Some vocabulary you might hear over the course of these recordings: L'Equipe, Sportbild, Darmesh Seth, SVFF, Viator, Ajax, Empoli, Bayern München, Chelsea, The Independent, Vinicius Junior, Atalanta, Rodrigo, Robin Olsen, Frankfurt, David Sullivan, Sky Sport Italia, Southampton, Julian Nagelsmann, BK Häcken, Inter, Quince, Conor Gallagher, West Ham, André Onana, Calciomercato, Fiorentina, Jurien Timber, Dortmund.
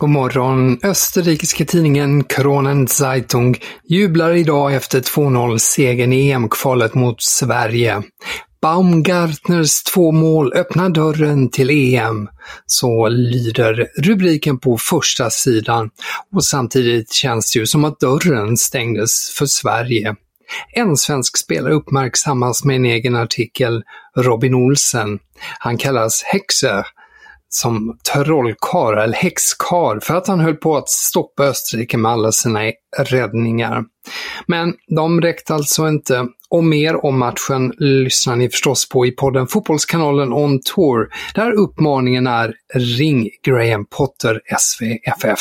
God morgon. Österrikiska tidningen Kronen Zeitung jublar idag efter 2-0-segern i EM-kvalet mot Sverige. Baumgartners 2 mål öppnar dörren till EM, så lyder rubriken på första sidan, och samtidigt känns det ju som att dörren stängdes för Sverige. En svensk spelare uppmärksammas med en egen artikel, Robin Olsen. Han kallas Häxer, som trollkar eller häxkar, för att han höll på att stoppa Österrike med alla sina räddningar. Men de räckte alltså inte. Och mer om matchen lyssnar ni förstås på i podden Fotbollskanalen On Tour, där uppmaningen är ring Graham Potter SVFF.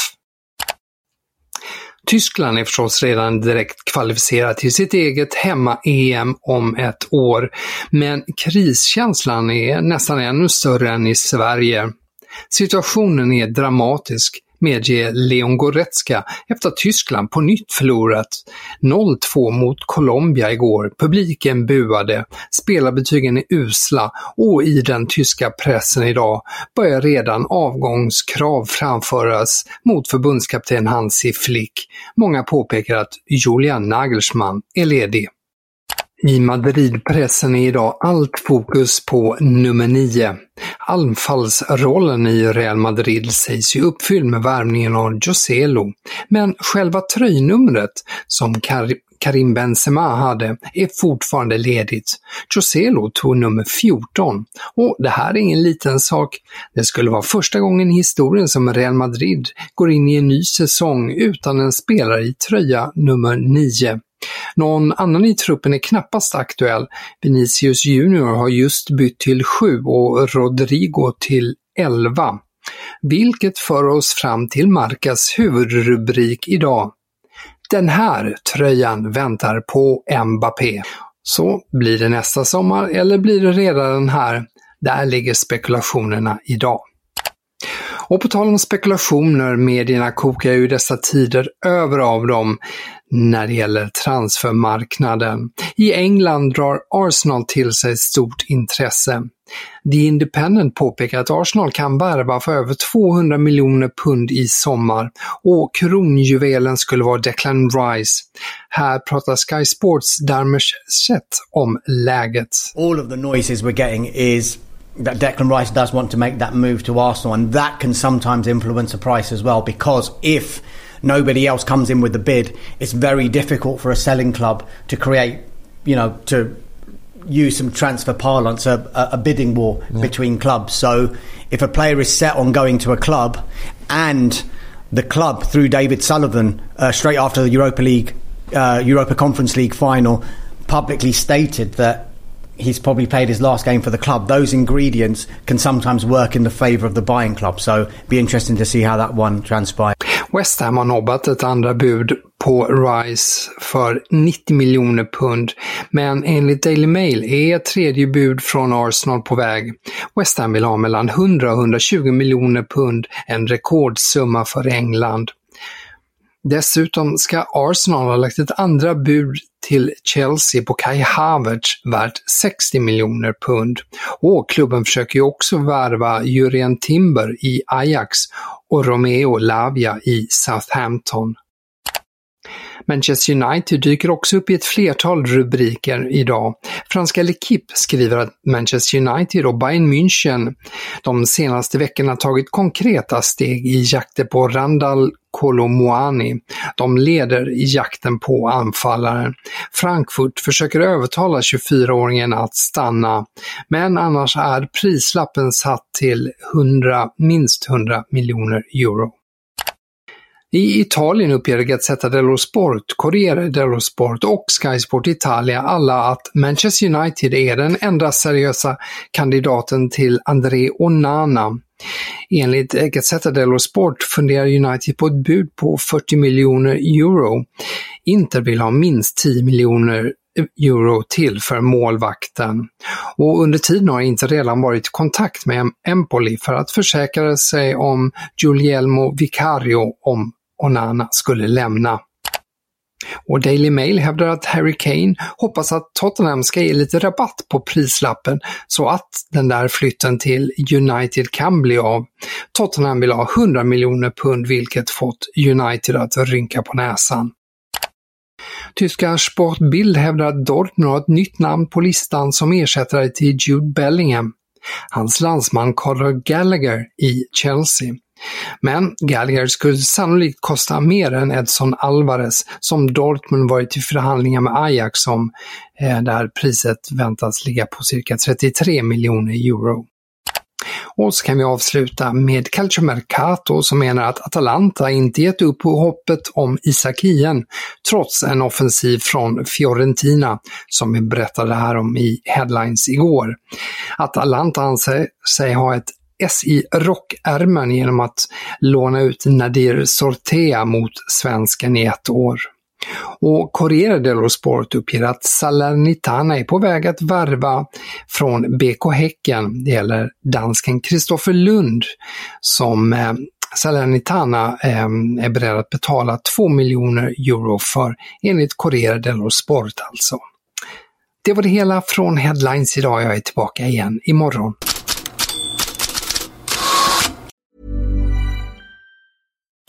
Tyskland är förstås redan direkt kvalificerat till sitt eget hemma-EM om ett år, men kriskänslan är nästan ännu större än i Sverige. Situationen är dramatisk, medger Leon Goretzka efter att Tyskland på nytt förlorat 0-2 mot Colombia igår. Publiken buade, spelarbetygen är usla, och i den tyska pressen idag börjar redan avgångskrav framföras mot förbundskapten Hansi Flick. Många påpekar att Julian Nagelsmann är ledig. I Madrid-pressen är idag allt fokus på nummer 9. Anfallsrollen i Real Madrid sägs ju uppfylld med värvningen av Joselu, men själva tröjnumret som Karim Benzema hade är fortfarande ledigt. Joselu tog nummer 14, och det här är ingen liten sak. Det skulle vara första gången i historien som Real Madrid går in i en ny säsong utan en spelare i tröja nummer 9. Någon annan i truppen är knappast aktuell. Vinicius Junior har just bytt till 7 och Rodrigo till 11. Vilket för oss fram till Marcas huvudrubrik idag. Den här tröjan väntar på Mbappé. Så blir det nästa sommar eller blir det redan den här? Där ligger spekulationerna idag. Och på tal om spekulationer, medierna kokar ju dessa tider över av dem när det gäller transfermarknaden. I England drar Arsenal till sig stort intresse. The Independent påpekar att Arsenal kan värva för över 200 miljoner pund i sommar, och kronjuvelen skulle vara Declan Rice. Här pratar Sky Sports Darmesh Seth om läget. All of the noises we're getting is that Declan Rice does want to make that move to Arsenal, and that can sometimes influence a price as well, because if nobody else comes in with the bid, it's very difficult for a selling club to create, you know, to use some transfer parlance, a bidding war between clubs. So if a player is set on going to a club, and the club through David Sullivan straight after the Europa Conference League final publicly stated that he's probably played his last game for the club. Those ingredients can sometimes work in the favour of the buying club. So it'd be interesting to see how that one transpires. West Ham har nobbat ett andra bud på Rice för 90 miljoner pund, men enligt Daily Mail är ett tredje bud från Arsenal på väg. West Ham vill ha mellan 100 och 120 miljoner pund, en rekordsumma för England. Dessutom ska Arsenal ha lagt ett andra bud till Chelsea på Kai Havertz värt 60 miljoner pund. Och klubben försöker ju också värva Jurien Timber i Ajax och Romeo Lavia i Southampton. Manchester United dyker också upp i ett flertal rubriker idag. Franska L'Equipe skriver att Manchester United och Bayern München de senaste veckorna tagit konkreta steg i jakten på Randal Colomouani. De leder i jakten på anfallaren. Frankfurt försöker övertala 24-åringen att stanna, men annars är prislappen satt till minst 100 miljoner euro. I Italien uppger Gazzetta dello Sport, Corriere dello Sport och Sky Sport Italia alla att Manchester United är den enda seriösa kandidaten till André Onana. Enligt Gazzetta dello Sport funderar United på ett bud på 40 miljoner euro. Inter vill ha minst 10 miljoner euro till för målvakten. Och under tiden har Inter redan varit i kontakt med Empoli för att försäkra sig om Guglielmo Vicario om Onana skulle lämna. Och Daily Mail hävdar att Harry Kane hoppas att Tottenham ska ge lite rabatt på prislappen så att den där flytten till United kan bli av. Tottenham vill ha 100 miljoner pund vilket fått United att rynka på näsan. Tyska Sportbild hävdar att Dortmund har ett nytt namn på listan som ersättare till Jude Bellingham, hans landsman Conor Gallagher i Chelsea. Men Gallagher skulle sannolikt kosta mer än Edson Alvarez som Dortmund varit i förhandlingar med Ajax om, där priset väntas ligga på cirka 33 miljoner euro. Och så kan vi avsluta med Calciomercato som menar att Atalanta inte gett upp på hoppet om Isak Hien trots en offensiv från Fiorentina som vi berättade här om i headlines igår. Atalanta anser sig ha ett S i rockärmen genom att låna ut Nadir Sortea mot svensken i ett år. Och Corriere dello Sport uppger att Salernitana är på väg att värva från BK Häcken. Det gäller dansken Kristoffer Lund som Salernitana är beredd att betala 2 miljoner euro för enligt Corriere dello Sport alltså. Det var det hela från Headlines idag. Jag är tillbaka igen imorgon.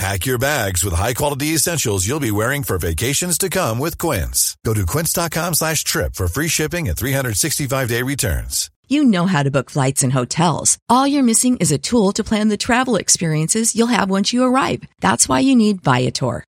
Pack your bags with high-quality essentials you'll be wearing for vacations to come with Quince. Go to quince.com/trip for free shipping and 365-day returns. You know how to book flights and hotels. All you're missing is a tool to plan the travel experiences you'll have once you arrive. That's why you need Viator.